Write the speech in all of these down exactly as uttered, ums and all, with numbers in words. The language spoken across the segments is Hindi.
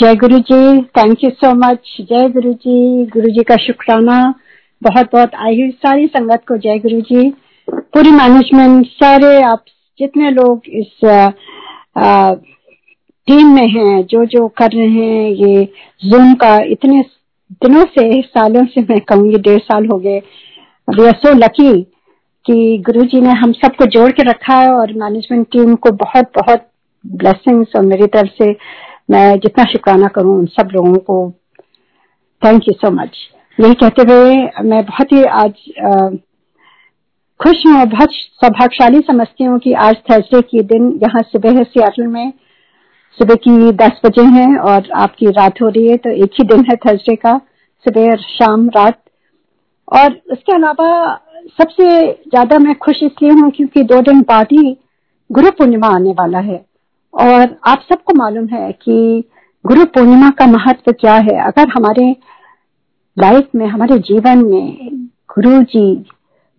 जय Guru ji, thank you so much. जय गुरु जी, गुरु जी का शुक्राना बहुत बहुत। आई सारी संगत को जय गुरु जी, पूरी मैनेजमेंट, सारे आप जितने लोग इस आ, टीम में हैं, जो जो कर रहे हैं ये जूम का इतने दिनों से, सालों से मैं कहूँगी, डेढ़ साल हो गए। वी आर सो लकी कि गुरु जी ने हम सबको जोड़ के रखा है और मैनेजमेंट टीम को बहुत बहुत ब्लेसिंग्स। और मेरी तरफ से मैं जितना शुक्राना करूं उन सब लोगों को, थैंक यू सो मच। यही कहते हुए मैं बहुत ही आज आ, खुश हूँ, बहुत सौभाग्यशाली समझती हूँ कि आज थर्सडे के दिन यहाँ सुबह है सियाटल में, सुबह की दस बजे है और आपकी रात हो रही है, तो एक ही दिन है थर्सडे का, सुबह शाम रात। और उसके अलावा सबसे ज्यादा मैं खुश इसलिए हूँ क्योंकि दो दिन बाद ही गुरु पूर्णिमा आने वाला है और आप सबको मालूम है कि गुरु पूर्णिमा का महत्व क्या है। अगर हमारे लाइफ में, हमारे जीवन में गुरु जी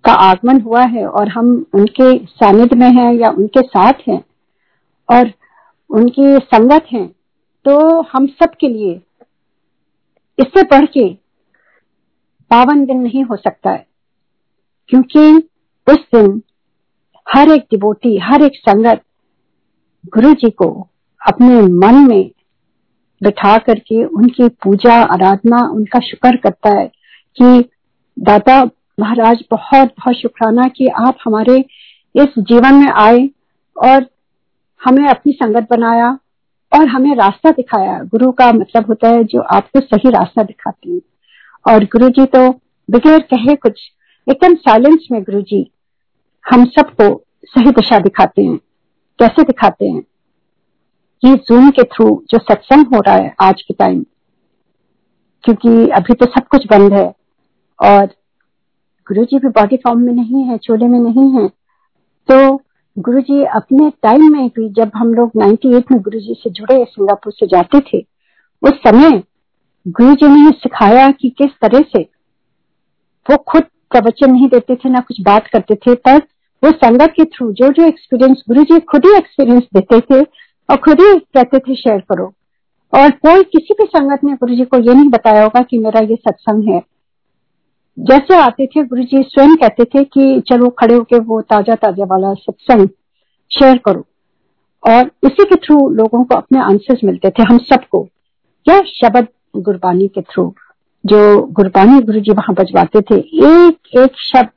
का आगमन हुआ है और हम उनके सानिध्य में हैं या उनके साथ हैं और उनकी संगत हैं, तो हम सब के लिए इससे बढ़ के पावन दिन नहीं हो सकता है, क्योंकि उस दिन हर एक डिवोटी, हर एक संगत गुरु जी को अपने मन में बिठा करके उनकी पूजा आराधना, उनका शुक्र करता है कि दाता महाराज बहुत बहुत शुक्राना कि आप हमारे इस जीवन में आए और हमें अपनी संगत बनाया और हमें रास्ता दिखाया। गुरु का मतलब होता है जो आपको सही रास्ता दिखाते हैं, और गुरु जी तो बगैर कहे कुछ, एकदम साइलेंस में गुरु जी हम सबको सही दिशा दिखाते हैं। कैसे दिखाते हैं? ये जूम के थ्रू जो सत्संग हो रहा है आज के टाइम, क्योंकि अभी तो सब कुछ बंद है और गुरुजी भी बॉडी फॉर्म में नहीं है, चोले में नहीं है, तो गुरुजी अपने टाइम में भी, जब हम लोग अट्ठानवे में गुरुजी से जुड़े, सिंगापुर से जाते थे, उस समय गुरुजी ने सिखाया कि किस तरह से, वो खुद प्रवचन नहीं देते थे ना कुछ बात करते थे, पर वो संगत के थ्रू जो जो एक्सपीरियंस गुरुजी खुद ही एक्सपीरियंस देते थे और खुद ही कहते थे शेयर करो। और कोई किसी भी संगत ने गुरुजी को ये नहीं बताया होगा कि मेरा ये सत्संग है। जैसे आते थे गुरुजी स्वयं कहते थे कि चलो खड़े होके वो ताजा ताजा वाला सत्संग शेयर करो, और इसी के थ्रू लोगों को अपने आंसर्स मिलते थे हम सबको, या शब्द गुरबानी के थ्रू जो गुरबानी गुरुजी वहां बजवाते थे, एक एक शब्द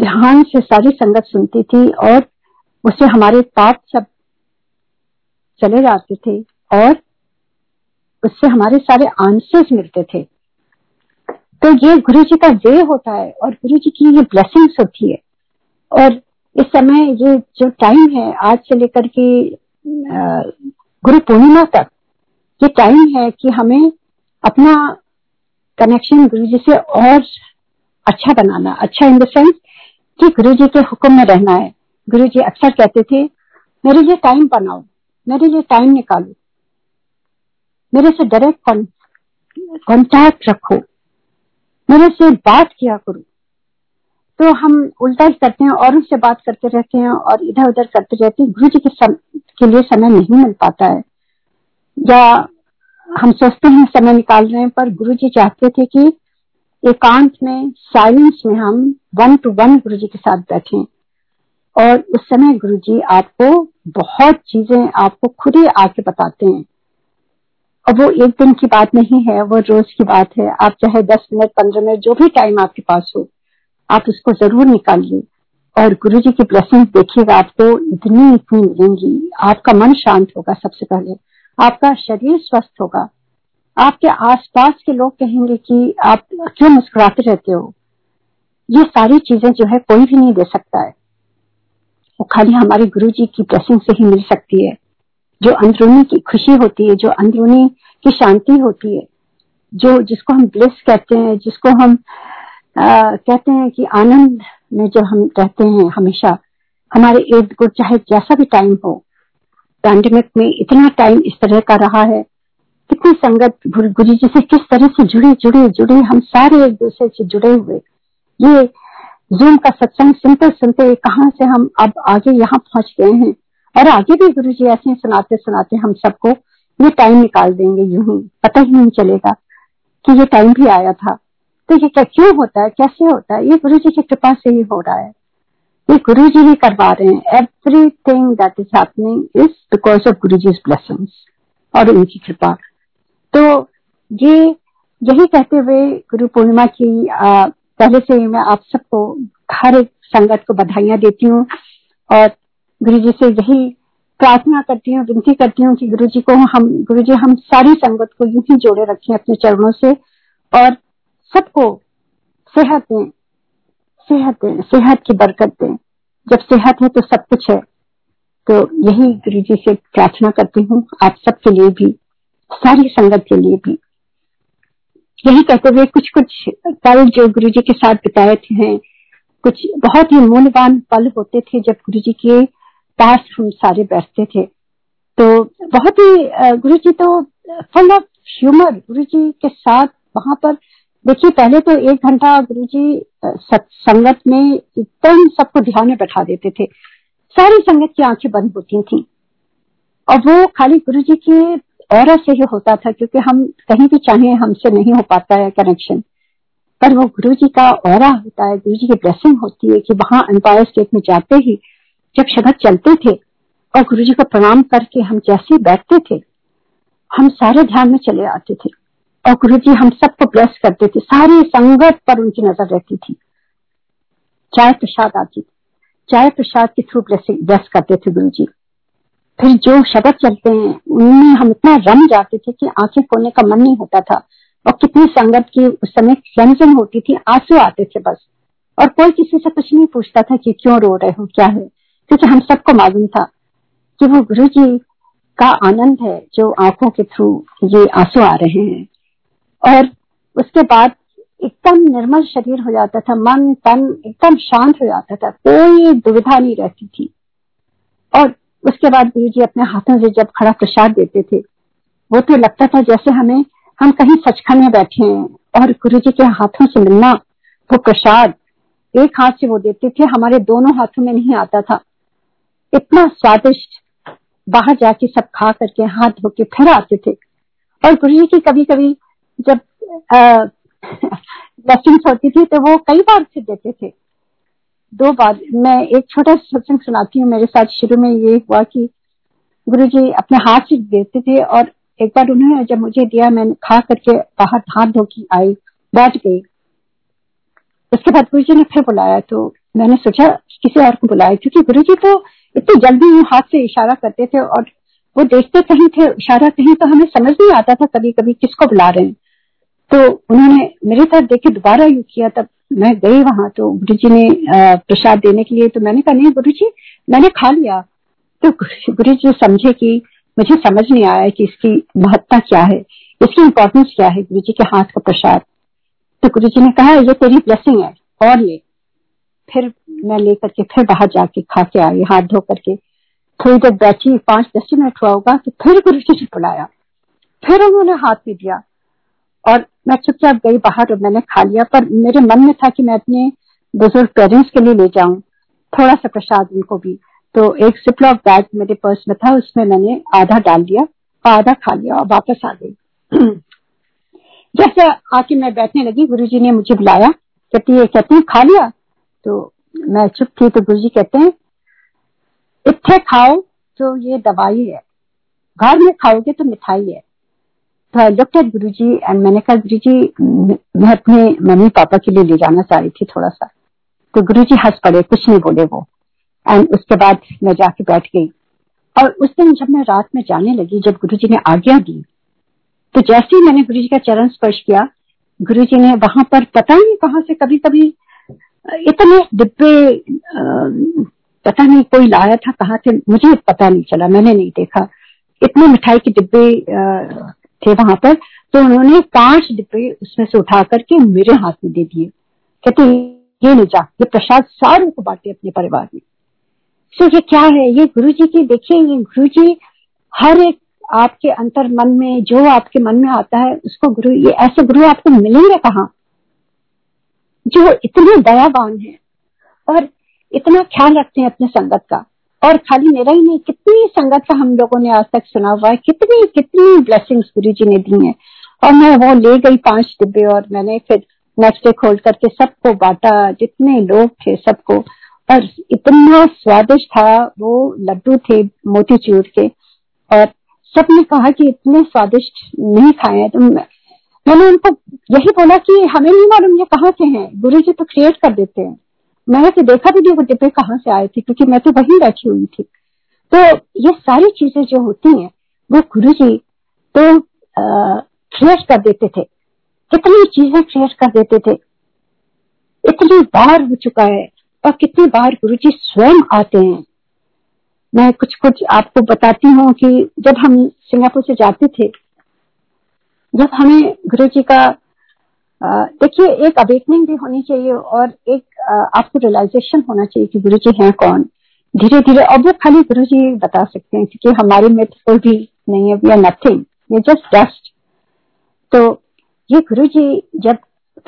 ध्यान से सारी संगत सुनती थी और उससे हमारे पाप सब चले जाते थे और उससे हमारे सारे आंसर्स मिलते थे। तो ये गुरु जी का वे होता है और गुरु जी की ये ब्लेसिंग्स होती है। और इस समय ये जो टाइम है, आज से लेकर के गुरु पूर्णिमा तक, ये टाइम है कि हमें अपना कनेक्शन गुरु जी से और अच्छा बनाना, अच्छा इन द सेंस कि गुरु जी के हुक्म में रहना है। गुरु जी अक्सर कहते थे मेरे लिए टाइम बनाओ, मेरे लिए टाइम निकालो, मेरे से डायरेक्ट कॉन्टैक्ट रखो, मेरे से बात किया करो। तो हम उल्टा करते हैं, औरों से बात करते रहते हैं और इधर उधर करते रहते हैं, गुरु जी के, सम, के लिए समय नहीं मिल पाता है, या हम सोचते हैं समय निकाल रहे हैं, पर गुरु जी चाहते थे कि एकांत में, साइलेंस में हम वन टू वन गुरु जी के साथ बैठें। और उस समय गुरु जी आपको बहुत चीजें आपको खुद ही आके बताते हैं, और वो एक दिन की बात नहीं है, वो रोज की बात है। आप चाहे दस मिनट पंद्रह मिनट जो भी टाइम आपके पास हो, आप उसको जरूर निकालिए और गुरु जी की ब्लेसिंग देखिएगा, आपको इतनी इतनी मिलेंगी। आपका मन शांत होगा सबसे पहले, आपका शरीर स्वस्थ होगा, आपके आसपास के लोग कहेंगे कि आप क्यों मुस्कुराते रहते हो। ये सारी चीजें जो है कोई भी नहीं दे सकता है, वो खाली हमारे गुरुजी की ब्लेसिंग से ही मिल सकती है। जो अंदरूनी की खुशी होती है, जो अंदरूनी की शांति होती है, जो जिसको हम ब्लिस कहते हैं, जिसको हम आ, कहते हैं कि आनंद में जब हम रहते हैं हमेशा, हमारे इर्द गिर्द चाहे जैसा भी टाइम हो। पैंडेमिक में इतना टाइम इस तरह का रहा है, कितनी संगत गुरु जी से किस तरह से जुड़ी जुड़ी जुड़ी हम सारे एक दूसरे से जुड़े हुए। ये जूम का सत्संग सुनते सुनते कहाँ से हम अब आगे यहाँ पहुंच गए हैं, और आगे भी गुरु जी ऐसे सुनाते सुनाते हम सबको ये टाइम निकाल देंगे यूं ही, पता ही नहीं चलेगा कि ये टाइम भी आया था। तो ये क्या क्यों होता है, कैसे होता है? ये गुरु जी की कृपा से ही हो रहा है, ये गुरु जी ही करवा रहे हैं। Everything that is happening is because of Guru ji's blessings और उनकी कृपा। तो ये यही कहते हुए गुरु पूर्णिमा की आ, पहले से ही मैं आप सबको, हर एक संगत को बधाइयां देती हूँ और गुरु जी से यही प्रार्थना करती हूँ, विनती करती हूँ कि गुरु जी को हम गुरु जी हम सारी संगत को यूं ही जोड़े रखें अपने चरणों से और सबको सेहत दें, सेहत दें, सेहत की बरकत दें। जब सेहत है तो सब कुछ है। तो यही गुरु जी से प्रार्थना करती हूँ आप सब के लिए भी, सारी संगत के लिए भी। यही कहते हुए कुछ कुछ पल जो गुरु जी के साथ बिताए थे, कुछ बहुत ही मूल्यवान पल होते थे जब गुरु जी के पास हम सारे बैठते थे। तो बहुत ही गुरु जी तो फुल ऑफ ह्यूमर, गुरु जी के साथ वहां पर देखिए, पहले तो एक घंटा गुरु जी संगत में एकदम सबको ध्यान में बैठा देते थे, सारी संगत की आंखें बंद होती थी और वो खाली गुरु जी की ऑरा से ही होता था, क्योंकि हम कहीं भी चाहे हमसे नहीं हो पाता है कनेक्शन, पर वो गुरु जी का ऑरा होता है, गुरु जी की ब्लेसिंग होती है कि वहां अनपायर स्टेट में जाते ही जब शब्द चलते थे और गुरु जी को प्रणाम करके हम जैसे बैठते थे, हम सारे ध्यान में चले आते थे और गुरु जी हम सबको ब्लेस करते थे। सारी संगत पर उनकी नजर रहती थी, चाय प्रसाद आती थी, चाय प्रसाद के थ्रू ब्लेस करते थे गुरु जी। फिर जो शब्द चलते हैं उनमें हम इतना रम जाते थे कि आंखें खोलने का मन नहीं होता था और कितनी संगत की उस समय क्लेंजिंग होती थी, आंसू आते थे बस, और कोई किसी से कुछ नहीं पूछता था कि क्यों रो रहे हो, क्या है, क्योंकि हम सबको मालूम था कि वो गुरु जी का आनंद है जो आंखों के थ्रू ये आंसू आ रहे हैं। और उसके बाद एकदम निर्मल शरीर हो जाता था, मन तन एकदम शांत हो जाता था, कोई दुविधा नहीं रहती थी। और उसके बाद गुरु जी अपने हाथों से जब खड़ा प्रसाद देते थे, वो तो लगता था जैसे हमें हम कहीं सचखंड में बैठे हैं और गुरु जी के हाथों से मिलना वो प्रसाद, एक हाथ से वो देते थे, हमारे दोनों हाथों में नहीं आता था, इतना स्वादिष्ट। बाहर जाके सब खा करके हाथ धो के फिर आते थे। और गुरु जी की कभी कभी जब ब्लेसिंग्स होती थी तो वो कई बार फिर देते थे, दो बार। मैं एक छोटा सत्संग सुनाती हूँ, मेरे साथ शुरू में ये हुआ कि गुरु जी अपने हाथ से देते थे और एक बार उन्होंने जब मुझे दिया, मैंने खा करके बाहर हाथ धो के आई, बैठ गई। उसके बाद गुरु जी ने फिर बुलाया तो मैंने सोचा किसी और को बुलाया, क्योंकि गुरु जी तो इतने जल्दी हाथ से इशारा करते थे और वो देखते कहीं थे, इशारा कहीं, तो हमें समझ नहीं आता था कभी कभी किसको बुला रहे हैं। तो उन्होंने मेरे साथ देखे दोबारा यूं किया, तब मैं गई वहां तो गुरु जी ने प्रसाद देने के लिए, तो मैंने कहा नहीं गुरु जी मैंने खा लिया। तो गुरु जी समझे कि मुझे समझ नहीं आया कि इसकी महत्ता क्या है, इसकी इम्पोर्टेंस क्या है गुरु जी के हाथ का प्रसाद। तो गुरु जी ने कहा ये तेरी ब्लेसिंग है और ये फिर मैं लेकर के फिर बाहर जाके खा के आई, हाथ धो करके। थोड़ी देर बैठी, पांच दस मिनट हुआ होगा कि फिर गुरु जी ने बुलाया, फिर उन्होंने हाथ में दिया और मैं चुपचाप गई बाहर और मैंने खा लिया। पर मेरे मन में था कि मैं अपने बुजुर्ग पेरेंट्स के लिए ले जाऊं थोड़ा सा प्रसाद उनको भी, तो एक सिप्लॉक बैग मेरे पर्स में था, उसमें मैंने आधा डाल दिया और आधा खा लिया और वापस आ गई। जैसे आके मैं बैठने लगी, गुरु जी ने मुझे बुलाया, कहती है कहती है खा लिया? तो मैं चुप थी। तो गुरुजी कहते हैं इतने खाओ तो ये दवाई है, घर में खाओगे तो मिठाई है। तो I looked at Guruji and मैंने कहा गुरुजी मैं अपने मम्मी पापा के लिए ले जाना चाह रही थी थोड़ा सा। तो गुरुजी हंस पड़े, कुछ नहीं बोले वो। एंड उसके बाद मैं जाके बैठ गई। और उस दिन जब मैं रात में जाने लगी, जब गुरुजी ने आज्ञा दी, तो जैसे ही मैंने गुरुजी का चरण स्पर्श किया, गुरुजी ने वहां पर पता नहीं कहां से कभी कभी इतने डिब्बे पता नहीं कोई लाया था, कहा थे मुझे पता नहीं चला, मैंने नहीं देखा, इतने मिठाई के डिब्बे थे वहां पर। तो उन्होंने पांच डिब्बे उसमें से उठा करके मेरे हाथ में दे दिए, कहते ये ले जा, ये प्रसाद सारों को बांटे अपने परिवार में। सो ये क्या है, ये गुरुजी की, देखिए ये गुरुजी हर एक आपके अंतर मन में जो आपके मन में आता है उसको गुरु, ये ऐसे गुरु आपको मिलेंगे कहाँ जो इतने दयावान हैं और इतना ख्याल रखते हैं अपने संगत का। और खाली मेरा ही नहीं, कितनी संगत का हम लोगों ने आज तक सुना हुआ है, कितनी कितनी ब्लेसिंग्स गुरु जी ने दी हैं। और मैं वो ले गई पांच डिब्बे और मैंने फिर नेक्स्ट डे खोल करके सबको बांटा, जितने लोग थे सबको, और इतना स्वादिष्ट था। वो लड्डू थे मोतीचूर के और सबने कहा कि इतने स्वादिष्ट नहीं खाए हैं। तो मैंने उनको यही बोला कि हमें नहीं मालूम ये कहाँ से हैं, गुरु जी तो क्रिएट कर देते हैं। मैंने तो देखा भी नहीं वो डिब्बे कहाँ से आए थे, क्योंकि मैं तो वहीं बैठी हुई थी। तो ये सारी चीजें जो होती हैं वो गुरु जी तो क्रिएट कर देते थे, कितनी चीजें क्रिएट कर देते थे। इतनी बार हो चुका है और कितनी बार गुरु जी स्वयं आते हैं। मैं कुछ कुछ आपको बताती हूँ कि जब हम सिंगापुर से जाते थे, जब हमें गुरु जी का देखिए एक अवेकनिंग भी होनी चाहिए और एक आपको रियलाइजेशन होना चाहिए कि गुरु जी हैं कौन, धीरे धीरे। अब वो खाली गुरु जी बता सकते हैं, क्योंकि हमारे में कोई भी नहीं है, we are nothing, we are just dust. तो ये गुरु जी जब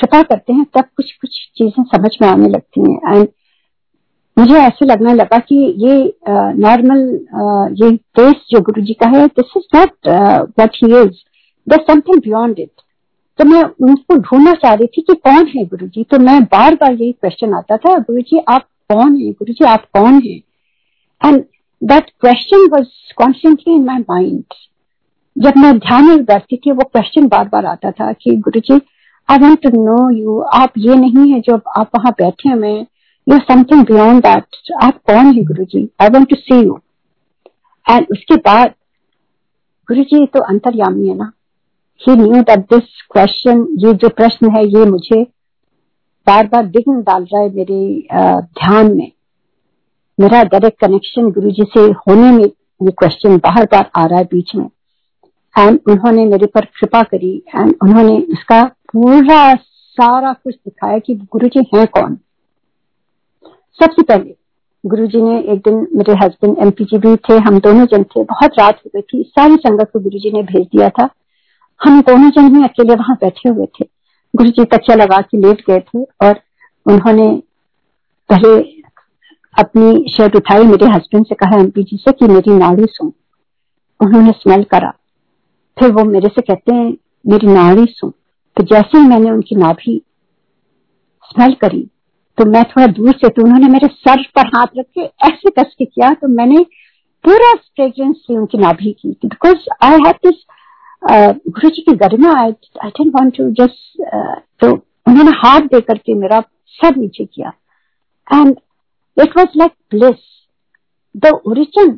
कृपा करते हैं तब कुछ कुछ चीजें समझ में आने लगती हैं। एंड मुझे ऐसे लगने लगा कि ये नॉर्मल uh, uh, ये फेस जो गुरु जी का है, this is not what he is, there is something beyond it. तो मैं उनको ढूंढना चाह रही थी कि कौन है गुरु जी। तो मैं बार बार यही क्वेश्चन आता था, गुरु जी आप कौन है, गुरु जी आप कौन है। And that question was constantly in my mind. जब मैं ध्यान में बैठती थी वो क्वेश्चन बार बार आता था कि Guru ji I want to know you, आप ये नहीं है जो आप वहां बैठे हैं, मैं you are something beyond that, आप कौन है Guru ji, I want to see you. And उसके बाद गुरु जी तो अंतर्यामी है ना, He knew that this question, ये जो प्रश्न है ये मुझे बार बार विघ्न डाल रहा है मेरे ध्यान में, मेरा डायरेक्ट कनेक्शन गुरुजी से होने में ये क्वेश्चन बार बार आ रहा है बीच में। एंड उन्होंने मेरे पर कृपा करी एंड उन्होंने इसका पूरा सारा कुछ दिखाया कि गुरुजी हैं कौन। सबसे पहले गुरुजी ने एक दिन, मेरे हस्बैंड एमपीजी भी थे, हम दोनों जन थे, बहुत रात हो गई थी, सारी संगत को गुरुजी ने भेज दिया था। हम दोनों जन ही अकेले वहां बैठे हुए थे। गुरु जी तकिया लगा के लेट गए थे और उन्होंने पहले अपनी शर्ट उठाई, मेरे हस्बैंड से कहा एमपी जी से कि मेरी नाड़ी सूं। उन्होंने स्मेल करा, फिर वो मेरे से कहते हैं मेरी नाड़ी सूं। तो जैसे ही मैंने उनकी नाभी स्मेल करी तो मैं थोड़ा दूर से, तो उन्होंने मेरे सर पर हाथ रख के ऐसे कस के किया, तो मैंने पूरा फ्रेग्रेंस से उनकी नाभी की, because I had this Guru ji की गरिमा, I didn't want to just. तो उन्होंने हाथ दे करके मेरा सर नीचे किया and it was like bliss, the origin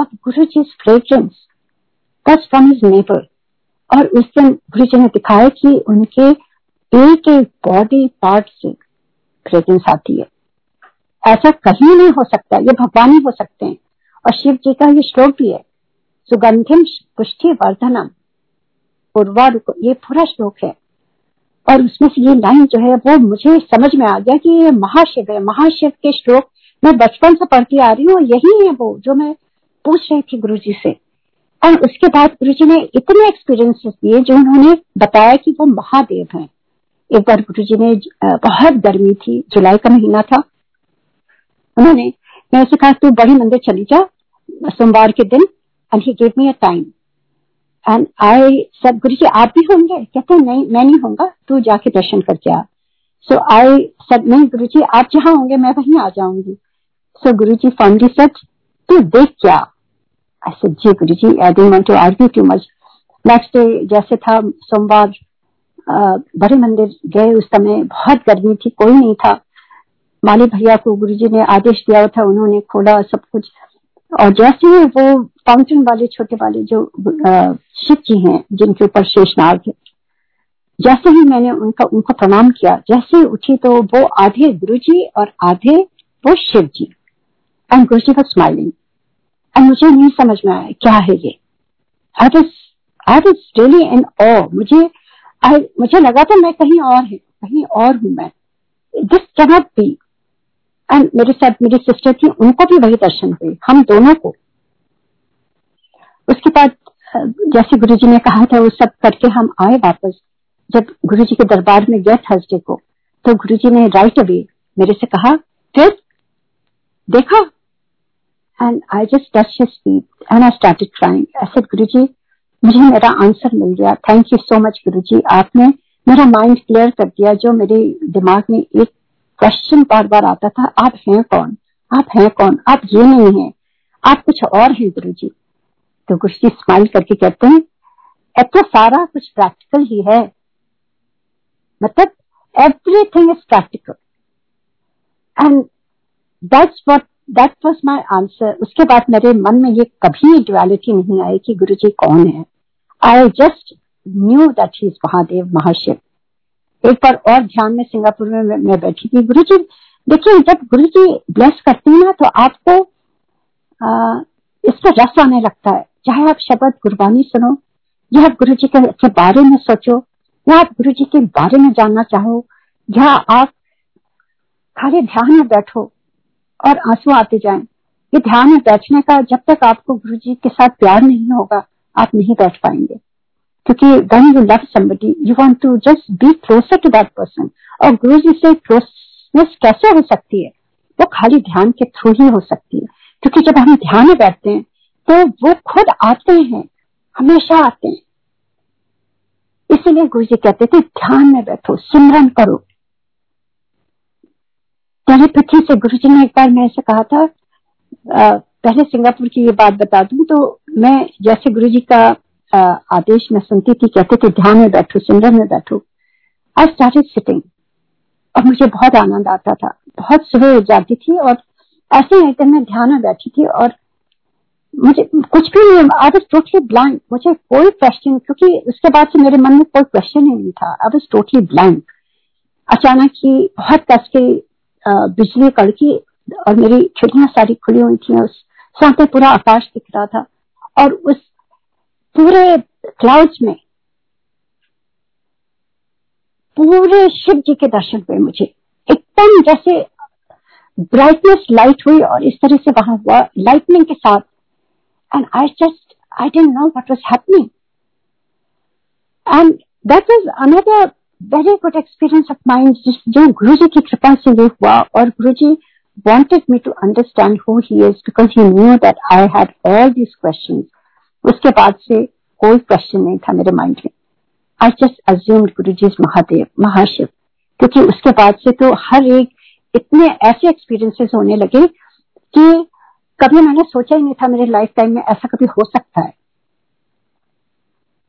of Guru ji fragrance that's from his neighbour. और उस दिन गुरु जी ने दिखाया कि उनके एक एक बॉडी पार्ट से फ्रेग्रेंस आती है, ऐसा कहीं नहीं हो सकता, ये भगवान ही हो सकते हैं। और शिव जी का ये श्लोक भी है, सुगंधिम पुष्टि वर्धनम, ये पूरा श्लोक है। और उसमें से ये लाइन जो है वो मुझे समझ में आ गया कि ये महाशिव है, महाशिव के श्लोक मैं बचपन से पढ़ती आ रही हूँ, यही है वो जो मैं पूछ रही थी गुरुजी से। और उसके बाद गुरुजी ने इतने एक्सपीरियंसेस दिए जो उन्होंने बताया कि वो महादेव हैं। एक बार गुरुजी ने, बहुत गर्मी थी, जुलाई का महीना था, उन्होंने मेरे से कहा तू बड़ी मंदिर चली जा सोमवार के दिन, and he gave me a time and I सब। गुरु जी आप भी होंगे, कहते नहीं मैं नहीं होऊंगा, तू जाके दर्शन करके आ। सो आई सब नहीं गुरु जी आप जहाँ होंगे मैं वहीं आ जाऊंगी। सो गुरु जी फॉर्मली सच तू देख क्या, आई said ji Guru ji I don't want to argue too much. Next day जैसे था सोमवार, बड़े मंदिर गए, उस समय बहुत गर्मी थी, कोई नहीं था, माली भैया को गुरु जी ने आदेश दिया था, उन्होंने खोला सब कुछ। और जैसे ही वो फाउंटेन वाले छोटे वाले जो शिव जी हैं जिनके ऊपर शेषनाग है, जैसे ही मैंने उनका उनको प्रणाम किया, जैसे ही उठी तो वो आधे गुरु जी और आधे वो Shiv ji, and Guru ji was smiling. And मुझे नहीं समझ में आया क्या है ये, I was I was really in awe, मुझे I, मुझे लगा था मैं कहीं और है, कहीं और हूँ मैं, this can not be. And मेरे साथ मेरी सिस्टर थी, उनको भी वही दर्शन हुए, हम दोनों को। उसके बाद जैसे गुरुजी ने कहा था वो सब करके हम आए वापस। जब गुरुजी के दरबार में गए थर्सडे को, तो गुरुजी ने राइट अवे मेरे से कहा फिर देखा And I just touched his feet and I started crying. I said, Guruji, मुझे मेरा आंसर मिल गया. Thank you so much, Guruji. आपने मेरा माइंड क्लियर कर दिया. जो मेरे दिमाग में एक क्वेश्चन बार बार आता था, आप हैं कौन, आप हैं कौन, आप ये नहीं हैं, आप कुछ और हैं गुरुजी. तो गुरुजी स्माइल करके कहते हैं, अब तो सारा कुछ प्रैक्टिकल ही है, मतलब everything is practical. And that's what that was my answer. उसके बाद मेरे मन में ये कभी ड्युअलिटी नहीं आई कि गुरुजी कौन है. I just knew that he is Mahadev Maharshi. एक बार और ध्यान में सिंगापुर में मैं बैठी थी. गुरुजी देखिए, जब गुरुजी ब्लेस करती है ना तो आपको आ, इस पर रस आने लगता है. चाहे आप शब्द गुरबानी सुनो, या आप गुरुजी के, के बारे में सोचो, या आप गुरुजी के बारे में जानना चाहो, या आप खाली ध्यान में बैठो और आंसू आते जाएं. ये ध्यान में बैठने का, जब तक आपको गुरुजी के साथ प्यार नहीं होगा आप नहीं बैठ पाएंगे. क्योंकि when you love somebody, you want to just be closer to that person. और गुरुजी से closeness कैसे हो सकती है, वो खाली ध्यान के थ्रू ही हो सकती है. क्योंकि जब हम ध्यान में बैठते हैं तो वो खुद आते हैं, हमेशा आते हैं. इसीलिए गुरुजी कहते थे, ध्यान में बैठो, सिमरन करो. टेलीपैथी से गुरुजी ने एक बार मैं ऐसे कहा था, पहले सिंगापुर की ये बात बता दूं, तो मैं जैसे गुरुजी का आदेश में सुनती थी, कहते थे ध्यान में बैठो, सिमरन में बैठो. आई स्टार्टेड सिटिंग और मुझे बहुत आनंद आता था. बहुत सुबह उठ जाती थी और ऐसे ही मैं ध्यान में बैठी थी और मुझे कुछ भी नहीं, आई वाज टोटली ब्लैंक. मुझे कोई क्वेश्चन, क्योंकि उसके बाद से मेरे मन में कोई क्वेश्चन ही नहीं था. I was totally blank. अचानक ही बहुत कस के बिजली कड़की और मेरी छुट्टियां सारी खुली हुई थी. उस साथ पूरा आकाश दिख रहा था और उस पूरे क्लाउड्स में पूरे शिव जी के दर्शन हुए. मुझे एकदम जैसे ब्राइटनेस लाइट हुई और इस तरह से वहां हुआ लाइटनिंग के साथ. And I just I didn't know what was happening. And that was another very good experience of mind, जो गुरु जी की कृपा से ये हुआ. और Guru ji wanted me to understand who he is, because he knew that I had all these question. उसके बाद से कोई क्वेश्चन नहीं था मेरे माइंड में. I just assumed Guruji is Mahadev Mahashiv. क्योंकि उसके बाद से तो हर एक इतने ऐसे एक्सपीरियंसेस होने लगे कि कभी मैंने सोचा ही नहीं था मेरे लाइफ टाइम में ऐसा कभी हो सकता है.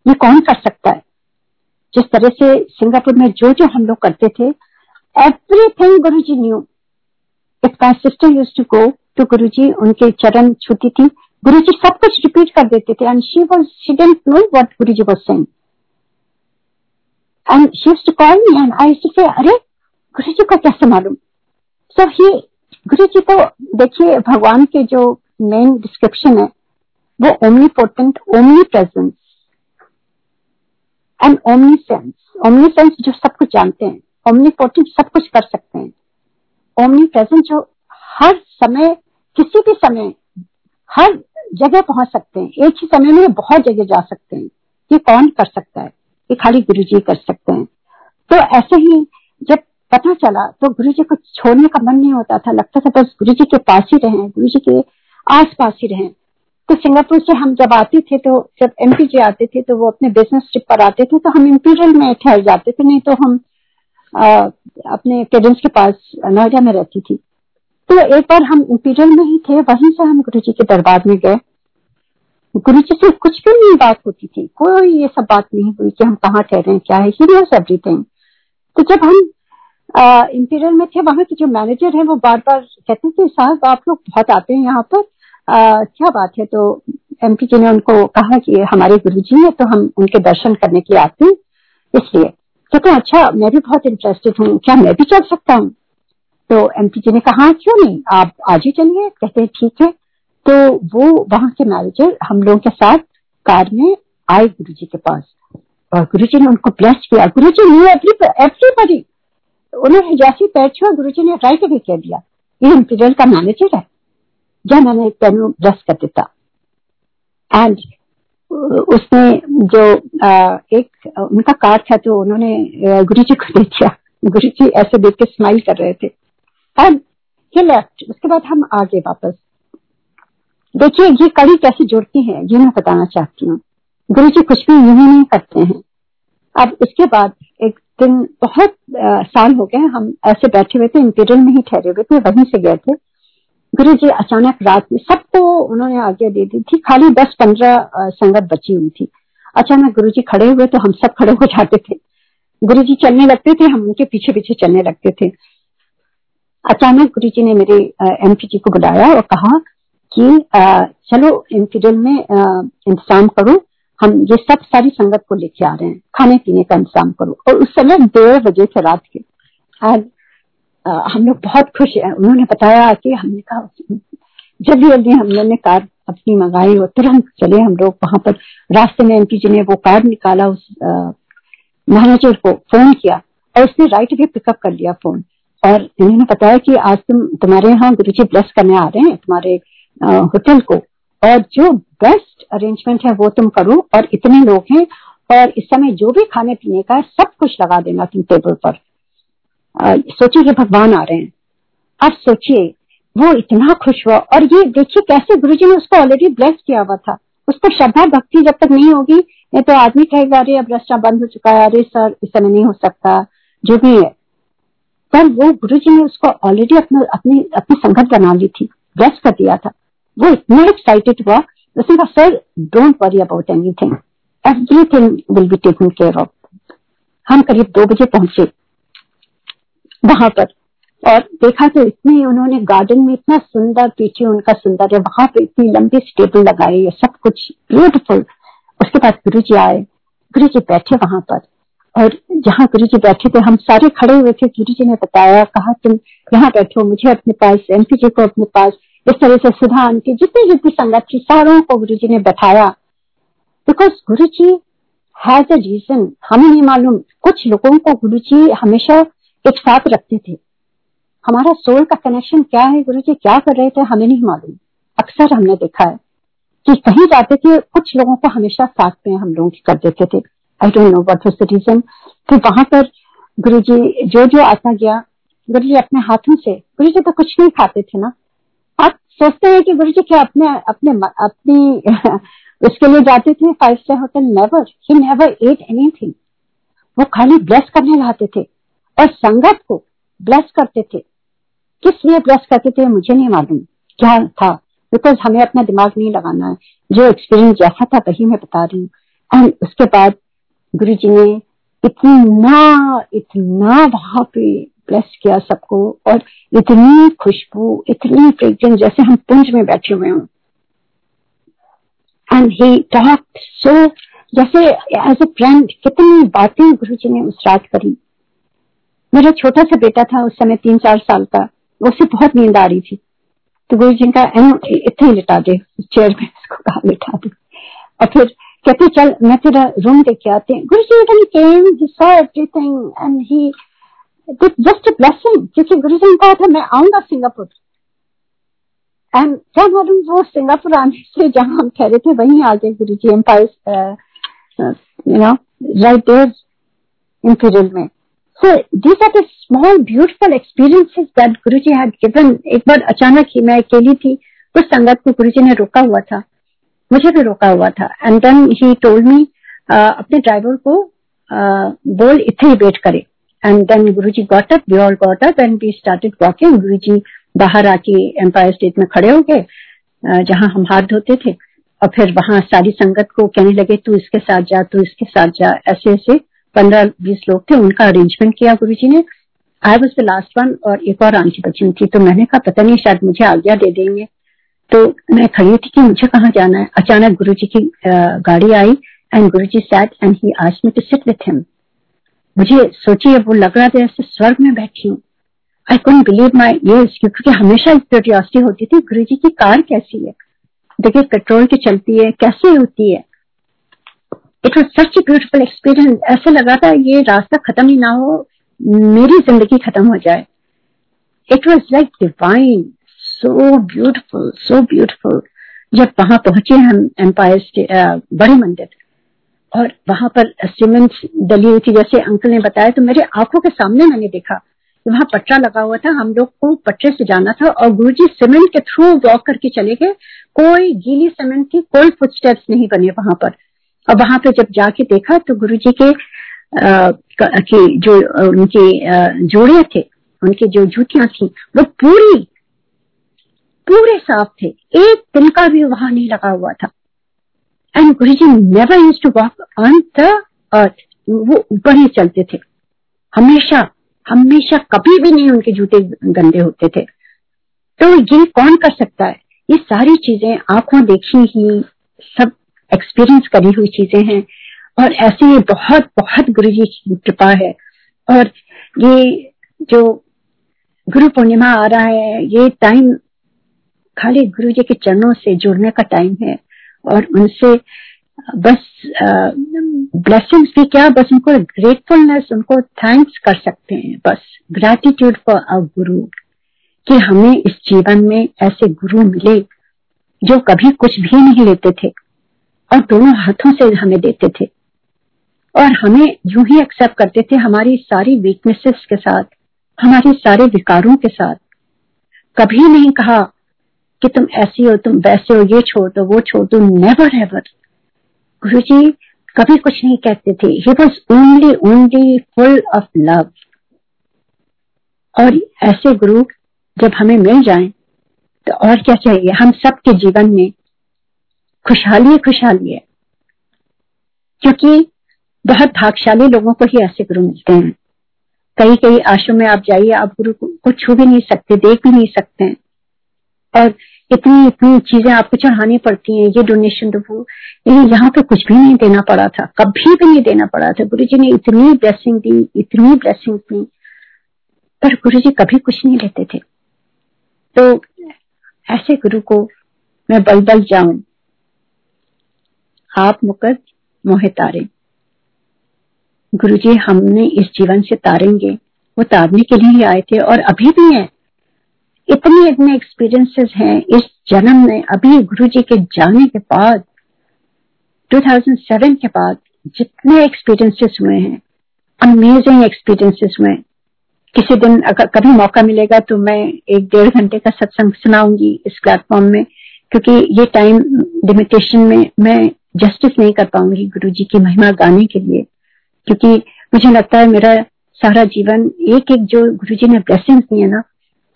ये कौन कर सकता है जिस तरह से सिंगापुर में जो जो हम लोग करते थे, everything Guruji knew. If my sister used to go to Guruji, उनके चरण छूती थी, गुरुजी सब कुछ रिपीट कर देते थे. And she was she didn't know what Guruji was saying. And she used to call me and I used to say, अरे गुरुजी को कैसे मालूम. सो ही गुरुजी तो देखिए, भगवान के जो मेन डिस्क्रिप्शन है वो omnipotent, omni presence and omni sense. Omni sense जो सब कुछ जानते हैं, ओमनीपोटेंट सब कुछ कर सकते हैं, ओमनी प्रेजेंस जो हर समय किसी भी समय हर जगह पहुंच सकते हैं, एक ही समय में बहुत जगह जा सकते हैं. ये कौन कर सकता है, ये खाली गुरुजी कर सकते हैं. तो ऐसे ही जब पता चला तो गुरुजी को छोड़ने का मन नहीं होता था, लगता था बस गुरुजी के पास ही रहें, गुरुजी के आस पास ही रहें. तो सिंगापुर से हम जब आते थे, तो जब एमपी जी आते थे तो वो अपने बिजनेस ट्रिप पर आते थे, तो हम इंपीरियल में ठहर जाते थे, नहीं तो हम आ, अपने पेरेंट्स के पास नोएडा में रहती थी. तो एक बार हम इंपीरियल में ही थे, वहीं से हम गुरुजी के दरबार में गए. गुरुजी से कुछ भी नहीं बात होती थी, कोई ये सब बात नहीं हुई कि हम कहाँ ठहरे क्या है, ही नोस एवरीथिंग. तो जब हम इंपीरियल में थे, वहां के जो मैनेजर है वो बार बार कहते थे, साहब आप लोग बहुत आते हैं यहाँ पर, आ, क्या बात है. तो एमपी जी ने उनको कहा कि हमारे गुरुजी है तो हम उनके दर्शन करने के लिए आते हैं, इसलिए. कहते अच्छा, मैं भी बहुत इंटरेस्टेड हूँ, क्या मैं भी चल सकता हूँ. तो एमपी जी ने कहा क्यों नहीं, आप आज ही चलिए. कहते हैं ठीक है. तो वो वहां के मैनेजर हम लोगों के साथ कार में आए गुरुजी के पास और गुरुजी ने उनको ब्लेस किया. गुरुजी ने एवरीबॉडी, उन्हें जैसे पैर छुआ गुरुजी ने राइट अवे कह दिया, ये इंपीरियल का मैनेजर है, जब मैंने तेन ब्लेस कर देता. एंड उसने जो एक उनका कार था तो उन्होंने गुरुजी को दे दिया. गुरुजी ऐसे देख के स्माइल कर रहे थे. And he left. उसके बाद हम आगे वापस. देखिए ये कड़ी कैसे जुड़ती है ये मैं बताना चाहती हूँ। गुरु जी कुछ भी यूं नहीं करते हैं। अब इसके बाद एक दिन बहुत आ, साल हो गए हम ऐसे बैठे हुए थे, इंपीरियल में ही ठहरे हुए थे, वहीं से गए थे। गुरु जी अचानक रात में सबको उन्होंने आज्ञा दे दी थी, खाली दस पंद्रह संगत बची हुई थी। अचानक गुरु जी खड़े हुए तो हम सब खड़े हो जाते थे। गुरु जी चलने लगते थे, हम उनके पीछे पीछे चलने लगते थे। अचानक गुरु जी ने मेरे एमपी जी को बुलाया और कहा कि आ, चलो इंफिडल में इंतजाम करो, हम ये सब सारी संगत को लेके आ रहे हैं, खाने पीने का इंतजाम करो। और उस समय डेढ़ बजे थे रात के। आज हम लोग बहुत खुश हैं। उन्होंने बताया कि हमने कहा जल्दी जल्दी हम लोगों ने कार अपनी मंगाई और तुरंत चले हम लोग वहां पर। रास्ते में एमपी जी ने वो कार निकाला, उस मैनेजर को फोन किया और उसने राइट वे पिकअप कर लिया फोन। और इन्होंने बताया कि आज तुम तुम्हारे यहाँ गुरु जी ब्लेस करने आ रहे हैं तुम्हारे होटल को, और जो बेस्ट अरेंजमेंट है वो तुम करो, और इतने लोग हैं और इस समय जो भी खाने पीने का है सब कुछ लगा देना तुम टेबल पर। सोचिए कि भगवान आ रहे हैं। अब सोचिए वो इतना खुश हुआ। और ये देखिए कैसे गुरुजी ने उसको ऑलरेडी ब्लेस किया हुआ था। उसको श्रद्धा भक्ति जब तक नहीं होगी, नहीं तो आदमी कहेगा अरे अब रास्ता बंद हो चुका है, अरे सर इस समय नहीं हो सकता, जो भी है। पर वो गुरुजी ने उसको ऑलरेडी अपनी अपनी अपनी संगत बना ली थी, ब्लेस कर दिया था। वो इतना एक्साइटेड हुआ, उसने कहा sir don't worry about anything, everything will be taken care of. हम करीब दो बजे पहुंचे वहां पर और देखा तो इतने उन्होंने गार्डन में इतना सुंदर, पीछे उनका सुंदर है, वहां पे इतनी लंबी टेबल लगाई है, सब कुछ ब्यूटीफुल। उसके बाद गुरु जी आए, गुरु जी बैठे वहां पर, और जहाँ गुरु जी बैठे थे हम सारे खड़े हुए थे। गुरु जी ने बताया, कहा तुम यहाँ बैठो, मुझे अपने पास, एमपी जी को अपने पास, इस तरह से सुधा आंटी, जितनी जितनी संगत थी सारों को गुरु जी ने बैठाया। Because Guru ji has a reason, हमें नहीं मालूम। कुछ लोगों को गुरु जी हमेशा एक साथ रखते थे। हमारा सोल का कनेक्शन क्या है, गुरु जी क्या कर रहे थे हमें नहीं मालूम। अक्सर हमने देखा है कि कहीं जाते थे कुछ लोगों को हमेशा साथ में हम लोग कर देते थे। I don't know what was the reason. फिर वहां पर गुरु जी जो जो आता गया, गुरु जी अपने हाथों से, गुरु जी तो कुछ नहीं खाते थे ना। आप सोचते हैं कि गुरु जी क्या अपने अपने अपनी उसके लिए जाते थे five star hotel? Never, he never ate anything. वो खाली ब्लेस करने लाते थे और संगत को ब्लेस करते थे। किस लिए ब्लेस करते थे मुझे नहीं मालूम क्या था, बिकॉज हमें अपना दिमाग नहीं लगाना है, जो एक्सपीरियंस जैसा था वही मैं बता रही हूँ। एंड उसके बाद गुरु जी ने इतना इतना वहां पे ब्लेस किया सबको, और इतनी खुशबू, इतनी फ्रेग्रेंस, जैसे हम पुंज में बैठे हुए हों। एंड ही टॉक्ड सो, जैसे एज अ फ्रेंड। कितनी बातें गुरु जी ने उस रात करी। मेरा छोटा सा बेटा था उस समय, तीन चार साल का, उसे बहुत नींद आ रही थी, तो गुरु जी का इतना ही लिटा दे चेयर में, इसको कहा लिटा दे। और फिर कहते चल मैं तेरा रूम देके आते हैं। Guru ji even came, he saw everything and he this just a blessing, क्योंकि गुरु जी ने कहा था मैं आऊंगा सिंगापुर। एंड क्या मालूम वो सिंगापुर आने से जहाँ हम ठहरे थे वहीं आ गए Guru ji, empire you know right there imperial में। So these are the small beautiful experiences that Guruji had given. एक बार अचानक ही मैं अकेली थी, उस संगत को गुरुजी ने रोका हुआ था, मुझे भी रोका हुआ था। And then he told me uh, अपने ड्राइवर को uh, बोल इतने ही वेट करे। And then Guruji got up, we all got up and we started walking. Guruji बाहर आके एम्पायर स्टेट में खड़े हो गए uh, जहाँ हम हाथ धोते थे, और फिर वहां सारी संगत को कहने लगे तू इसके साथ जा, तू इसके साथ जा। ऐसे ऐसे पंद्रह बीस लोग थे, उनका अरेंजमेंट किया गुरुजी ने। I was the last one और एक और आंटी बची थी, तो मैंने कहा पता नहीं शायद मुझे आज्ञा दे देंगे, तो मैं खड़ी थी कि मुझे कहाँ जाना है। अचानक गुरुजी की गाड़ी आई and Guruji sat and he asked me to sit with him. मुझे सोचिए वो लग रहा था जैसे स्वर्ग में बैठी हूँ। I couldn't believe my ears, क्योंकि हमेशा क्यूरियोसिटी होती थी गुरुजी की कार कैसी है, देखिए पेट्रोल की चलती है, कैसे होती है। It was such a beautiful experience. ऐसे लगा था ये रास्ता खत्म ही ना हो, मेरी जिंदगी खत्म हो जाए। It was like divine, so beautiful, so beautiful. जब वहां पहुंचे हम एम्पायर बड़े मंदिर, और वहां पर सीमेंट डली हुई थी, जैसे अंकल ने बताया, तो मेरे आंखों के सामने मैंने देखा कि वहां पटरा लगा हुआ था, हम लोग को पटरे से जाना था, और गुरुजी सीमेंट के थ्रू वॉक करके चले गए। कोई गीली सीमेंट की कोई फुटस्टेप्स नहीं बने वहां पर। और वहां पे जब जाके देखा तो गुरुजी के आ, के जो उनके जोड़े थे, उनके जो जूतियां थी वो पूरी पूरे साफ थे, एक तिनका भी वहां नहीं लगा हुआ था। And Guruji never used to walk on the earth, वो ऊपर ही चलते थे हमेशा हमेशा, कभी भी नहीं उनके जूते गंदे होते थे। तो ये कौन कर सकता है? ये सारी चीजें आंखों देखी ही सब एक्सपीरियंस करी हुई चीजें हैं। और ऐसे ये बहुत बहुत गुरुजी की कृपा है। और ये जो गुरु पूर्णिमा आ रहा है, ये टाइम खाली गुरुजी के चरणों से जुड़ने का टाइम है। और उनसे बस ब्लेसिंग्स भी क्या, बस उनको ग्रेटफुलनेस, उनको थैंक्स कर सकते हैं, बस ग्रेटिट्यूड फॉर आवर गुरु कि हमें इस जीवन में ऐसे गुरु मिले जो कभी कुछ भी नहीं लेते थे और दोनों हाथों से हमें देते थे और हमें यूं ही एक्सेप्ट करते थे हमारी सारी वीकनेसेस के साथ, हमारे सारे विकारों के साथ। कभी नहीं कहा कि तुम ऐसी हो, तुम वैसे हो, ये छोड़ दो, वो छोड़ दो, नेवर एवर। गुरुजी कभी कुछ नहीं कहते थे। He was only only full of love. और ऐसे गुरु जब हमें मिल जाए तो और क्या चाहिए? हम सबके जीवन में खुशहाली खुशहाली है, क्योंकि बहुत भाग्यशाली लोगों को ही ऐसे गुरु मिलते हैं। कई कई आश्रम में आप जाइए, आप गुरु को छू भी नहीं सकते, देख भी नहीं सकते हैं। और इतनी इतनी चीजें आपको चढ़ानी पड़ती हैं, ये डोनेशन दो वो। यहाँ पे कुछ भी नहीं देना पड़ा था, कभी भी नहीं देना पड़ा था। गुरु जी ने इतनी ब्लेसिंग दी, इतनी ब्लेसिंग दी, पर गुरु जी कभी कुछ नहीं लेते थे। तो ऐसे गुरु को मैं बल बल जाऊं, आप मुकद मोहे तारे। गुरु जी हमने इस जीवन से तारेंगे, वो तारने के लिए ही आए थे और अभी भी हैं। इतने इतने एक्सपीरियंसेस हैं इस जन्म में। अभी गुरु जी के जाने के बाद दो हज़ार सात के बाद जितने एक्सपीरियंसेस हुए हैं, अमेजिंग एक्सपीरियंसेस हुए। किसी दिन अगर कभी मौका मिलेगा तो मैं एक डेढ़ घंटे का सत्संग सुनाऊंगी इस प्लेटफॉर्म में, क्योंकि ये टाइम लिमिटेशन में मैं जस्टिस नहीं कर पाऊंगी गुरुजी की महिमा गाने के लिए। क्योंकि मुझे लगता है मेरा सारा जीवन एक एक जो गुरुजी ने ब्लेसिंग दी है ना,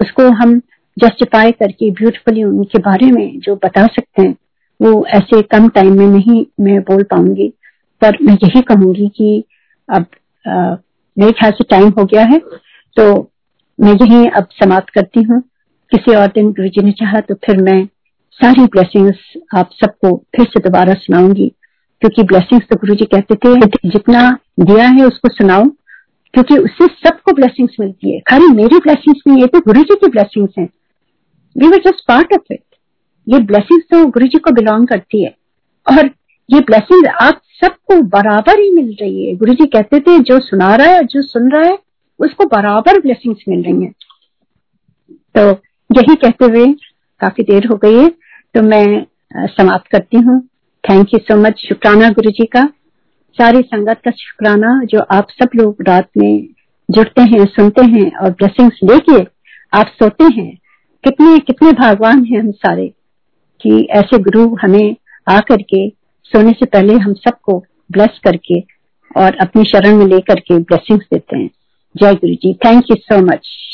उसको हम जस्टिफाई करके ब्यूटीफुली उनके बारे में जो बता सकते हैं वो ऐसे कम टाइम में नहीं मैं बोल पाऊंगी। पर मैं यही कहूंगी कि अब मेरे ख्याल से टाइम हो गया है, तो मैं यही अब समाप्त करती हूँ। किसी और दिन गुरुजी ने चाहा तो फिर मैं सारी ब्लेसिंग्स आप सबको फिर से दोबारा सुनाऊंगी, क्योंकि ब्लेसिंग्स तो गुरुजी कहते थे जितना दिया है उसको सुनाओ, क्योंकि उससे सबको ब्लेसिंग्स मिलती है। खाली मेरी ब्लेसिंग्स नहीं है, तो गुरुजी की ब्लेसिंग्स हैं। We were just part of it. ये ब्लेसिंग्स तो गुरुजी को बिलोंग करती है और ये ब्लेसिंग आप सबको बराबर ही मिल रही है। गुरुजी कहते थे जो सुना रहा है, जो सुन रहा है, उसको बराबर ब्लेसिंग्स मिल रही है। तो यही कहते हुए काफी देर हो गई है, तो मैं समाप्त करती हूँ। Thank you so much. शुक्राना गुरुजी का, सारी संगत का शुक्राना, जो आप सब लोग रात में जुड़ते हैं, सुनते हैं और ब्लेसिंग्स लेके आप सोते हैं। कितने कितने भगवान हैं हम सारे कि ऐसे गुरु हमें आकर के सोने से पहले हम सबको ब्लेस करके और अपनी शरण में लेकर के ब्लेसिंग्स देते हैं। जय Guruji, thank you so much.